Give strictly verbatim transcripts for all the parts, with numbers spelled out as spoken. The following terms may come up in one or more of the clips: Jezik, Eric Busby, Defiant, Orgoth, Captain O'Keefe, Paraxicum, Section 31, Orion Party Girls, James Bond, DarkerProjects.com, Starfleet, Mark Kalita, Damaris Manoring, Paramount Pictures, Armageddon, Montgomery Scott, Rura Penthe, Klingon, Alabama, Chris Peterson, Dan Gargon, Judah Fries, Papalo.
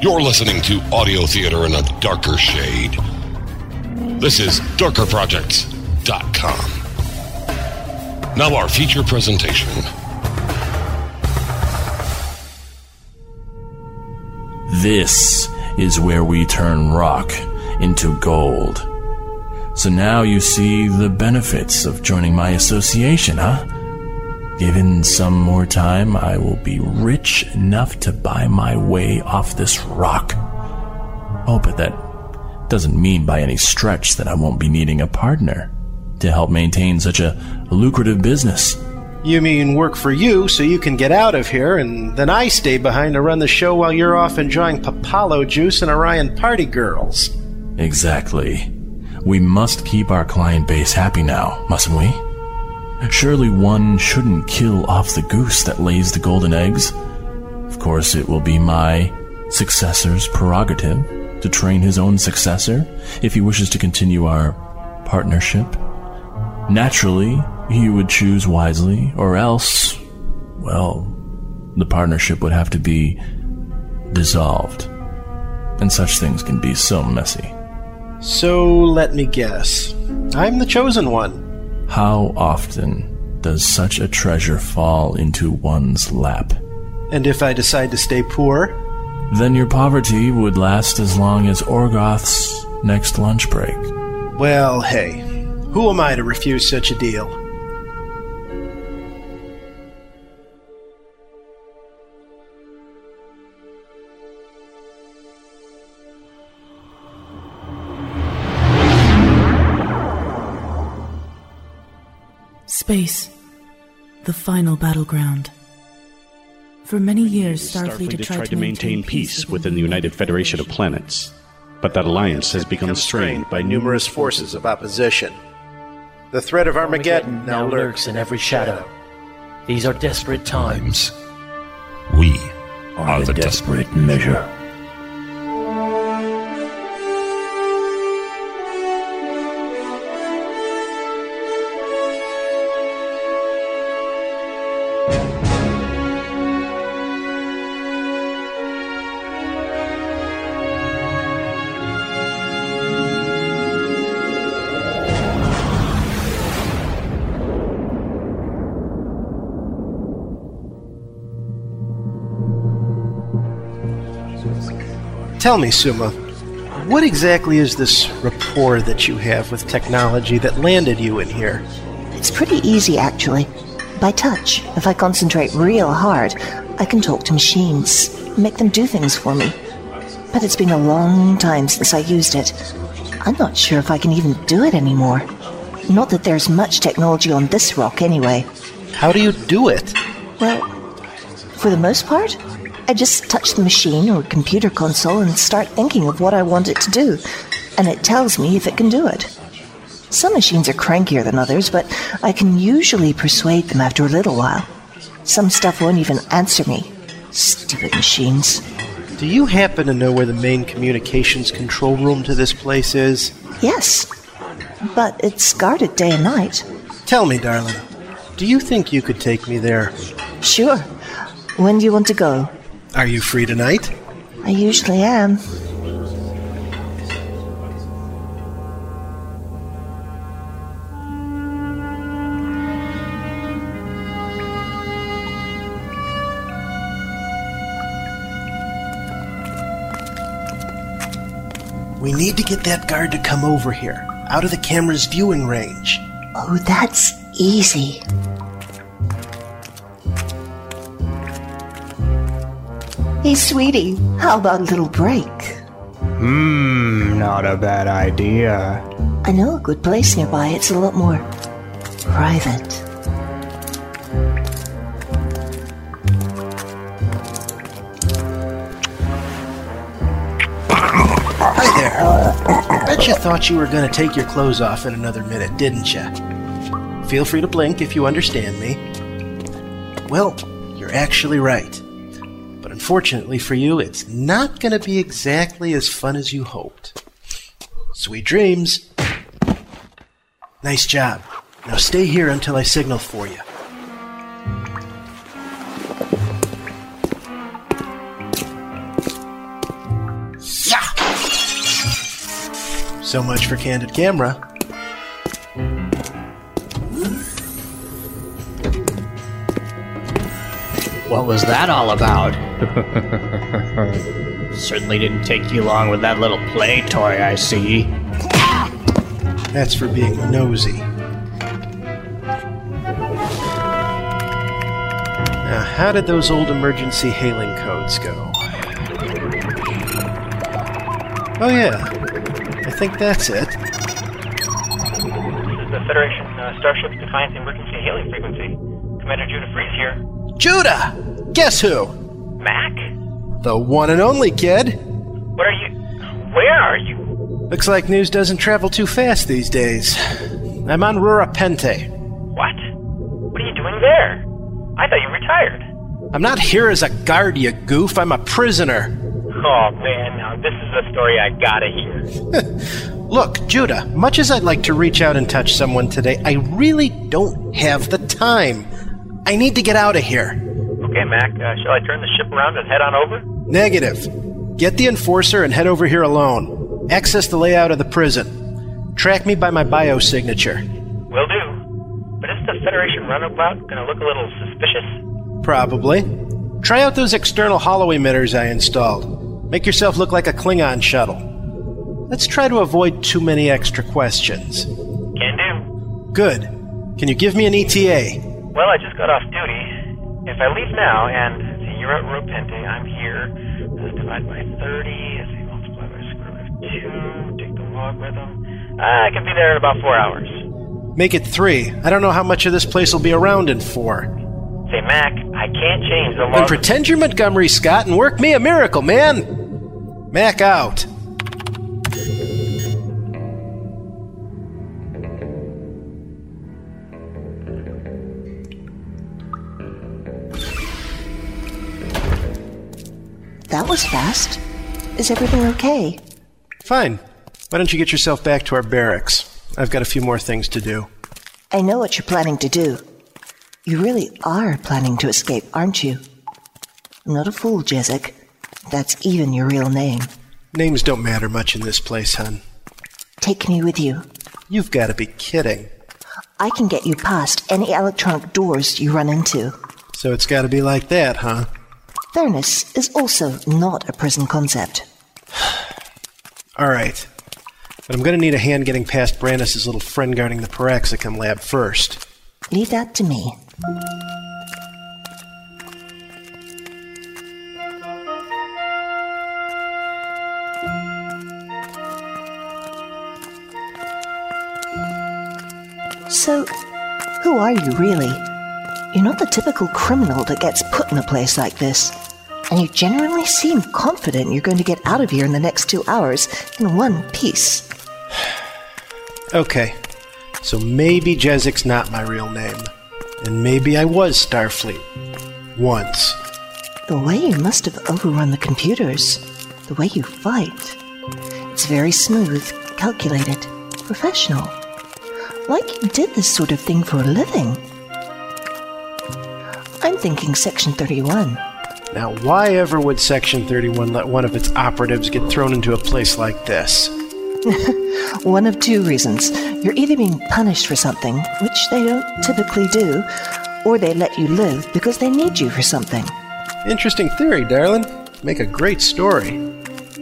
You're listening to Audio Theater in a Darker Shade. This is Darker Projects dot com. Now our feature presentation. This is where we turn rock into gold. So now you see the benefits of joining my association, huh? Given some more time, I will be rich enough to buy my way off this rock. Oh, but that doesn't mean by any stretch that I won't be needing a partner to help maintain such a lucrative business. You mean work for you so you can get out of here, and then I stay behind to run the show while you're off enjoying Papalo juice and Orion Party Girls. Exactly. We must keep our client base happy now, mustn't we? Surely one shouldn't kill off the goose that lays the golden eggs. Of course, it will be my successor's prerogative to train his own successor if he wishes to continue our partnership. Naturally, he would choose wisely, or else, well, the partnership would have to be dissolved. And such things can be so messy. So, let me guess. I'm the chosen one. How often does such a treasure fall into one's lap? And if I decide to stay poor? Then your poverty would last as long as Orgoth's next lunch break. Well, hey, who am I to refuse such a deal? Space, the final battleground. For many years, Starfleet, Starfleet had tried, tried to maintain, maintain peace within the United Federation of Planets, but that alliance has become strained by numerous forces of opposition. The threat of Armageddon now lurks in every shadow. These are desperate times. We are the desperate measure. Tell me, Suma, what exactly is this rapport that you have with technology that landed you in here? It's pretty easy, actually. By touch, if I concentrate real hard, I can talk to machines, make them do things for me. But it's been a long time since I used it. I'm not sure if I can even do it anymore. Not that there's much technology on this rock, anyway. How do you do it? Well, for the most part, I just touch the machine or computer console and start thinking of what I want it to do, and it tells me if it can do it. Some machines are crankier than others, but I can usually persuade them after a little while. Some stuff won't even answer me. Stupid machines. Do you happen to know where the main communications control room to this place is? Yes, but it's guarded day and night. Tell me, darling, do you think you could take me there? Sure. When do you want to go? Are you free tonight? I usually am. We need to get that guard to come over here, out of the camera's viewing range. Oh, that's easy. Hey, sweetie, how about a little break? Hmm, not a bad idea. I know a good place nearby. It's a lot more private. Hi there. I bet you thought you were going to take your clothes off in another minute, didn't you? Feel free to blink if you understand me. Well, you're actually right. Unfortunately for you, it's not going to be exactly as fun as you hoped. Sweet dreams. Nice job. Now stay here until I signal for you. So much for Candid Camera. What was that all about? Certainly didn't take you long with that little play toy, I see. That's for being nosy. Now, how did those old emergency hailing codes go? Oh yeah, I think that's it. This is the Federation uh, Starship's Defiant emergency hailing frequency. Commander Judah Fries here. Judah! Guess who? Mac? The one and only, kid. What are you... Where are you? Looks like news doesn't travel too fast these days. I'm on Rura Penthe. What? What are you doing there? I thought you retired. I'm not here as a guard, you goof. I'm a prisoner. Oh, man, now this is a story I gotta hear. Look, Judah, much as I'd like to reach out and touch someone today, I really don't have the time. I need to get out of here. Okay, Mac, uh, shall I turn the ship around and head on over? Negative. Get the Enforcer and head over here alone. Access the layout of the prison. Track me by my biosignature. Will do. But is the Federation runabout going to look a little suspicious? Probably. Try out those external hollow emitters I installed. Make yourself look like a Klingon shuttle. Let's try to avoid too many extra questions. Can do. Good. Can you give me an E T A? Well, I just got off duty. If I leave now, and see, you're at Rura Penthe, I'm here. Let's divide by thirty, let's see, multiply by square root of two, take the logarithm. Uh, I can be there in about four hours. Make it three. I don't know how much of this place will be around in four. Say, Mac, I can't change the log... Then pretend you're Montgomery Scott and work me a miracle, man! Mac out. That was fast. Is everything okay? Fine. Why don't you get yourself back to our barracks? I've got a few more things to do. I know what you're planning to do. You really are planning to escape, aren't you? I'm not a fool, Jezik. That's even your real name. Names don't matter much in this place, hun. Take me with you. You've got to be kidding. I can get you past any electronic doors you run into. So it's got to be like that, huh? Fairness is also not a prison concept. All right. But I'm going to need a hand getting past Brannis' little friend guarding the Paraxicum lab first. Leave that to me. So, who are you really? You're not the typical criminal that gets put in a place like this. And you genuinely seem confident you're going to get out of here in the next two hours in one piece. Okay, so maybe Jezik's not my real name. And maybe I was Starfleet. Once. The way you must have overrun the computers. The way you fight. It's very smooth, calculated, professional. Like you did this sort of thing for a living. I'm thinking Section thirty-one. Now, why ever would Section thirty-one let one of its operatives get thrown into a place like this? One of two reasons. You're either being punished for something, which they don't typically do, or they let you live because they need you for something. Interesting theory, darling. Make a great story.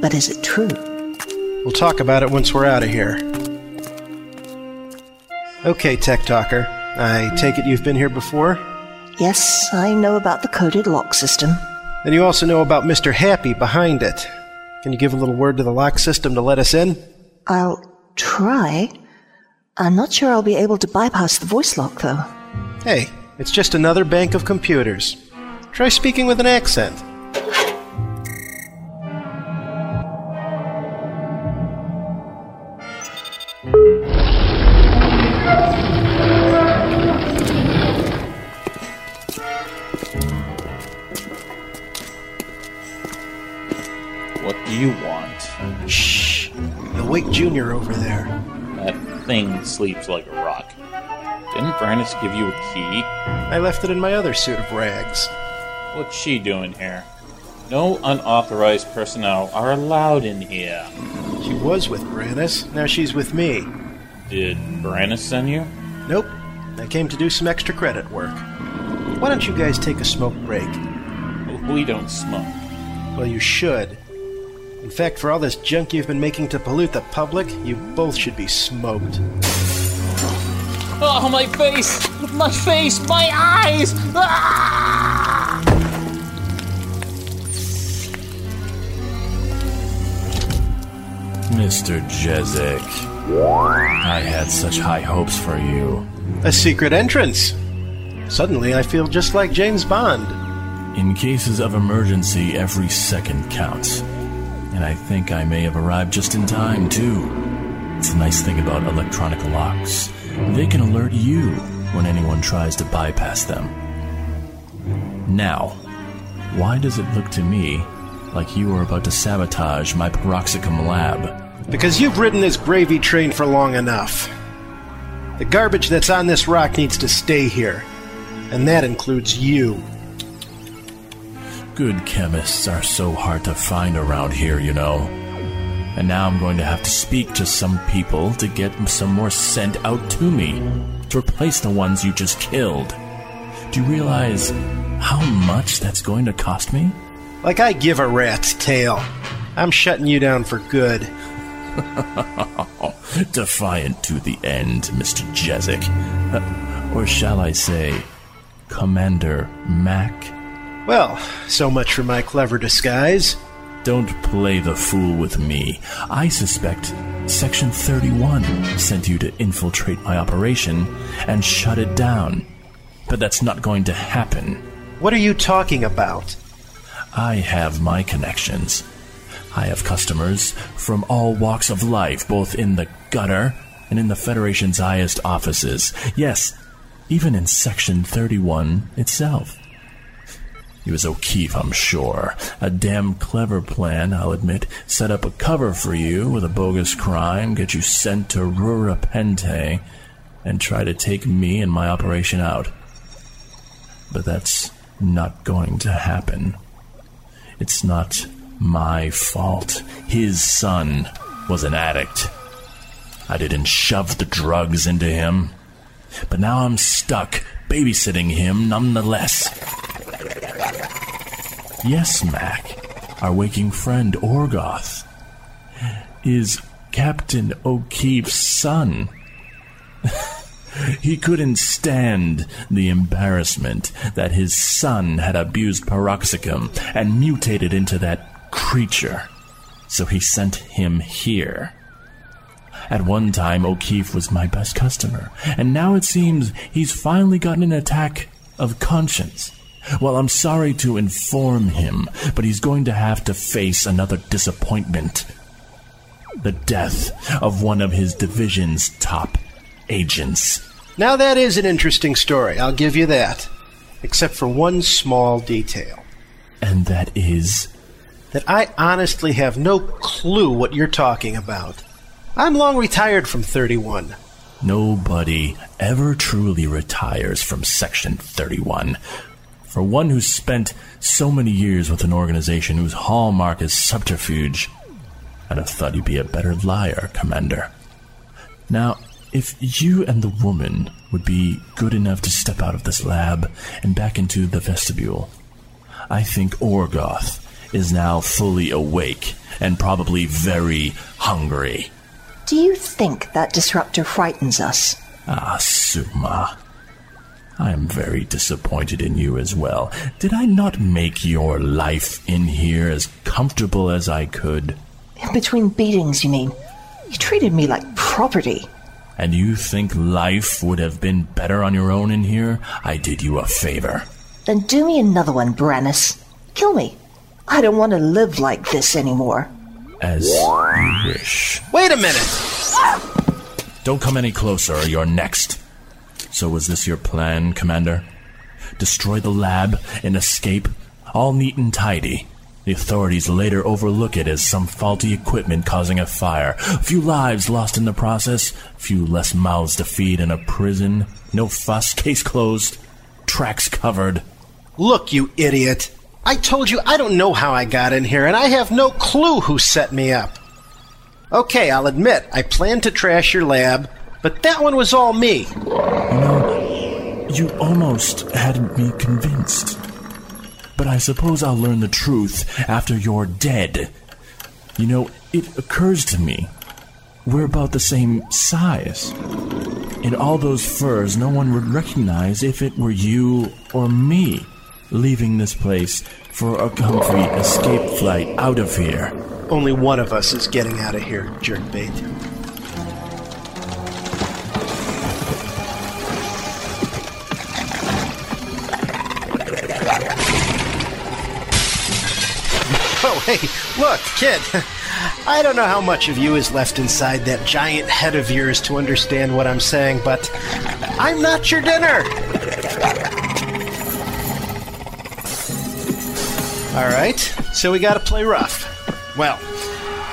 But is it true? We'll talk about it once we're out of here. Okay, Tech Talker. I take it you've been here before? Yes, I know about the coded lock system. And you also know about Mister Happy behind it. Can you give a little word to the lock system to let us in? I'll try. I'm not sure I'll be able to bypass the voice lock, though. Hey, it's just another bank of computers. Try speaking with an accent. Junior over there. That thing sleeps like a rock. Didn't Brannis give you a key? I left it in my other suit of rags. What's she doing here? No unauthorized personnel are allowed in here. She was with Brannis. Now she's with me. Did Brannis send you? Nope. I came to do some extra credit work. Why don't you guys take a smoke break? We don't smoke. Well, you should. In fact, for all this junk you've been making to pollute the public, you both should be smoked. Oh, my face! My face! My eyes! Ah! Mister Jezik, I had such high hopes for you. A secret entrance! Suddenly I feel just like James Bond. In cases of emergency, every second counts. And I think I may have arrived just in time, too. It's a nice thing about electronic locks. They can alert you when anyone tries to bypass them. Now, why does it look to me like you are about to sabotage my Paraxicum lab? Because you've ridden this gravy train for long enough. The garbage that's on this rock needs to stay here. And that includes you. Good chemists are so hard to find around here, you know. And now I'm going to have to speak to some people to get some more sent out to me, to replace the ones you just killed. Do you realize how much that's going to cost me? Like I give a rat's tail. I'm shutting you down for good. Defiant to the end, Mister Jezik. Uh, or shall I say, Commander Mac? Well, so much for my clever disguise. Don't play the fool with me. I suspect Section thirty-one sent you to infiltrate my operation and shut it down. But that's not going to happen. What are you talking about? I have my connections. I have customers from all walks of life, both in the gutter and in the Federation's highest offices. Yes, even in Section thirty-one itself. It was O'Keefe, I'm sure. A damn clever plan, I'll admit. Set up a cover for you with a bogus crime, get you sent to Rura Penthe, and try to take me and my operation out. But that's not going to happen. It's not my fault. His son was an addict. I didn't shove the drugs into him. But now I'm stuck babysitting him nonetheless. Yes, Mac, our waking friend Orgoth is Captain O'Keefe's son. He couldn't stand the embarrassment that his son had abused Paraxicum and mutated into that creature, so he sent him here. At one time, O'Keefe was my best customer, and now it seems he's finally gotten an attack of conscience. Well, I'm sorry to inform him, but he's going to have to face another disappointment. The death of one of his division's top agents. Now that is an interesting story, I'll give you that. Except for one small detail. And that is? That I honestly have no clue what you're talking about. I'm long retired from thirty-one. Nobody ever truly retires from Section thirty-one. For one who's spent so many years with an organization whose hallmark is subterfuge, I'd have thought you'd be a better liar, Commander. Now, if you and the woman would be good enough to step out of this lab and back into the vestibule, I think Orgoth is now fully awake and probably very hungry. Do you think that disruptor frightens us? Ah, Suma. I am very disappointed in you as well. Did I not make your life in here as comfortable as I could? In between beatings, you mean? You treated me like property. And you think life would have been better on your own in here? I did you a favor. Then do me another one, Brannis. Kill me. I don't want to live like this anymore. As you wish. Wait a minute! Ah! Don't come any closer or you're next. So was this your plan, Commander? Destroy the lab and escape, all neat and tidy. The authorities later overlook it as some faulty equipment causing a fire. Few lives lost in the process, few less mouths to feed in a prison. No fuss, case closed, tracks covered. Look, you idiot. I told you I don't know how I got in here, and I have no clue who set me up. Okay, I'll admit, I planned to trash your lab, but that one was all me. You know, you almost had me convinced. But I suppose I'll learn the truth after you're dead. You know, it occurs to me, we're about the same size. In all those furs, no one would recognize if it were you or me leaving this place for a comfy escape flight out of here. Only one of us is getting out of here, jerkbait. Oh, hey, look, kid. I don't know how much of you is left inside that giant head of yours to understand what I'm saying, but I'm not your dinner. All right, so we gotta play rough. Well,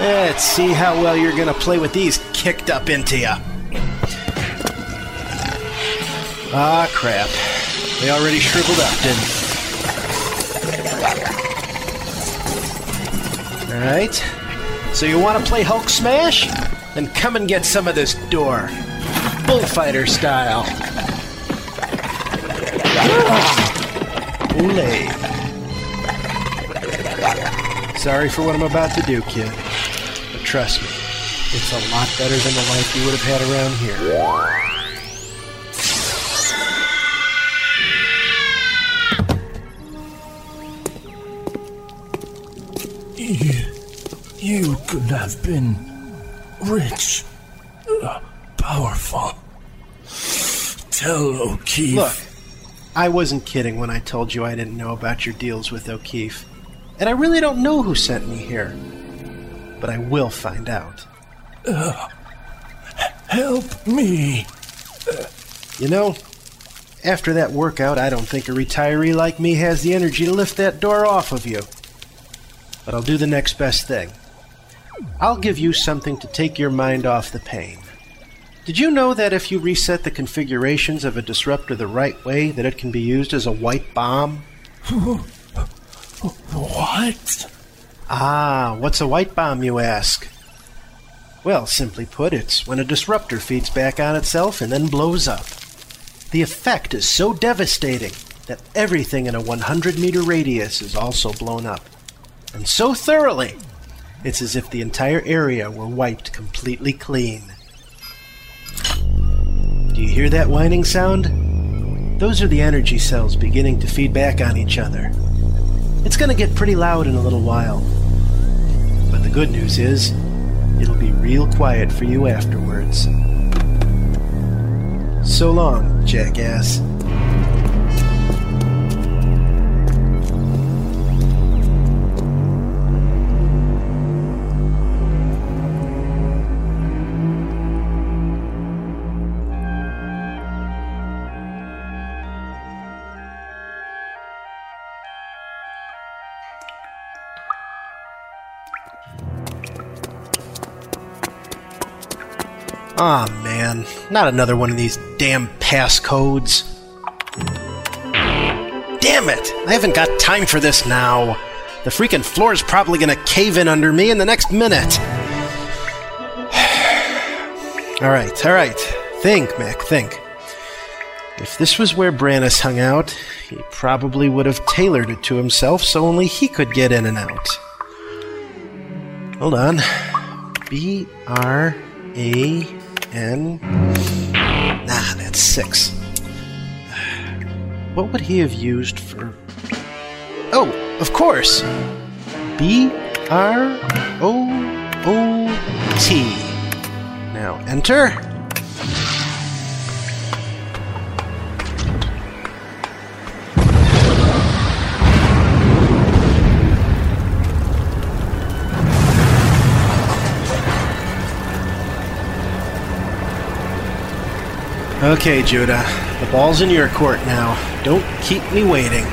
let's see how well you're going to play with these kicked up into you. Ah, crap. They already shriveled up, didn't they? All right. So you want to play Hulk Smash? Then come and get some of this door. Bullfighter style. Olé. Sorry for what I'm about to do, kid. But trust me, it's a lot better than the life you would have had around here. You, you could have been rich, uh, powerful. Tell O'Keefe. Look, I wasn't kidding when I told you I didn't know about your deals with O'Keefe. And I really don't know who sent me here. But I will find out. Uh, help me. Uh, you know, after that workout, I don't think a retiree like me has the energy to lift that door off of you. But I'll do the next best thing. I'll give you something to take your mind off the pain. Did you know that if you reset the configurations of a disruptor the right way, that it can be used as a white bomb? What? Ah, what's a white bomb, you ask? Well, simply put, it's when a disruptor feeds back on itself and then blows up. The effect is so devastating that everything in a one hundred meter radius is also blown up. And so thoroughly, it's as if the entire area were wiped completely clean. Do you hear that whining sound? Those are the energy cells beginning to feed back on each other. It's going to get pretty loud in a little while. But the good news is, it'll be real quiet for you afterwards. So long, jackass. Aw, oh, man. Not another one of these damn passcodes. Damn it! I haven't got time for this now. The freaking floor's probably gonna cave in under me in the next minute. Alright, alright. Think, Mac, think. If this was where Brannis hung out, he probably would have tailored it to himself so only he could get in and out. Hold on. B R A... And... Nah, that's six. What would he have used for... Oh, of course! B R O O T. Now, enter. Okay, Judah. The ball's in your court now. Don't keep me waiting.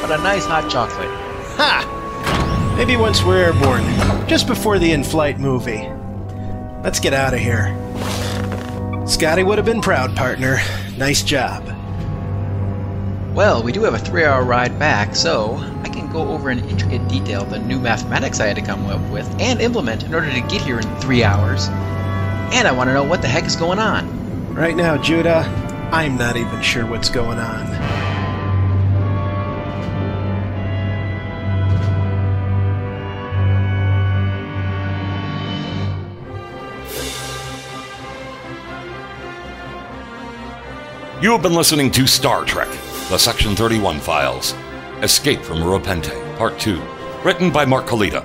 but a nice hot chocolate. Ha! Maybe once we're airborne, just before the in-flight movie. Let's get out of here. Scotty would have been proud, partner. Nice job. Well, we do have a three-hour ride back, so I can go over in intricate detail the new mathematics I had to come up with and implement in order to get here in three hours. And I want to know what the heck is going on. Right now, Judah, I'm not even sure what's going on. You have been listening to Star Trek, the Section thirty-one Files, Escape from Rura Penthe, Part two, written by Mark Kalita.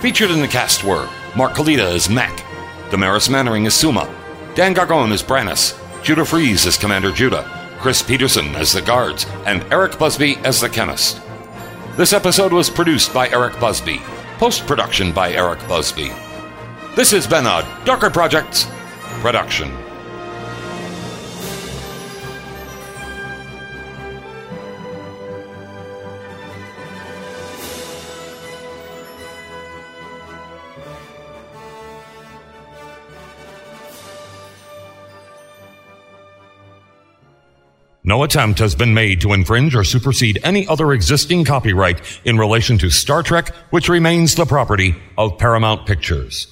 Featured in the cast were Mark Kalita as Mac, Damaris Manoring as Suma, Dan Gargon as Brannis, Judah Fries as Commander Judah, Chris Peterson as the Guards, and Eric Busby as the Chemist. This episode was produced by Eric Busby, post-production by Eric Busby. This has been a Darker Projects production. No attempt has been made to infringe or supersede any other existing copyright in relation to Star Trek, which remains the property of Paramount Pictures.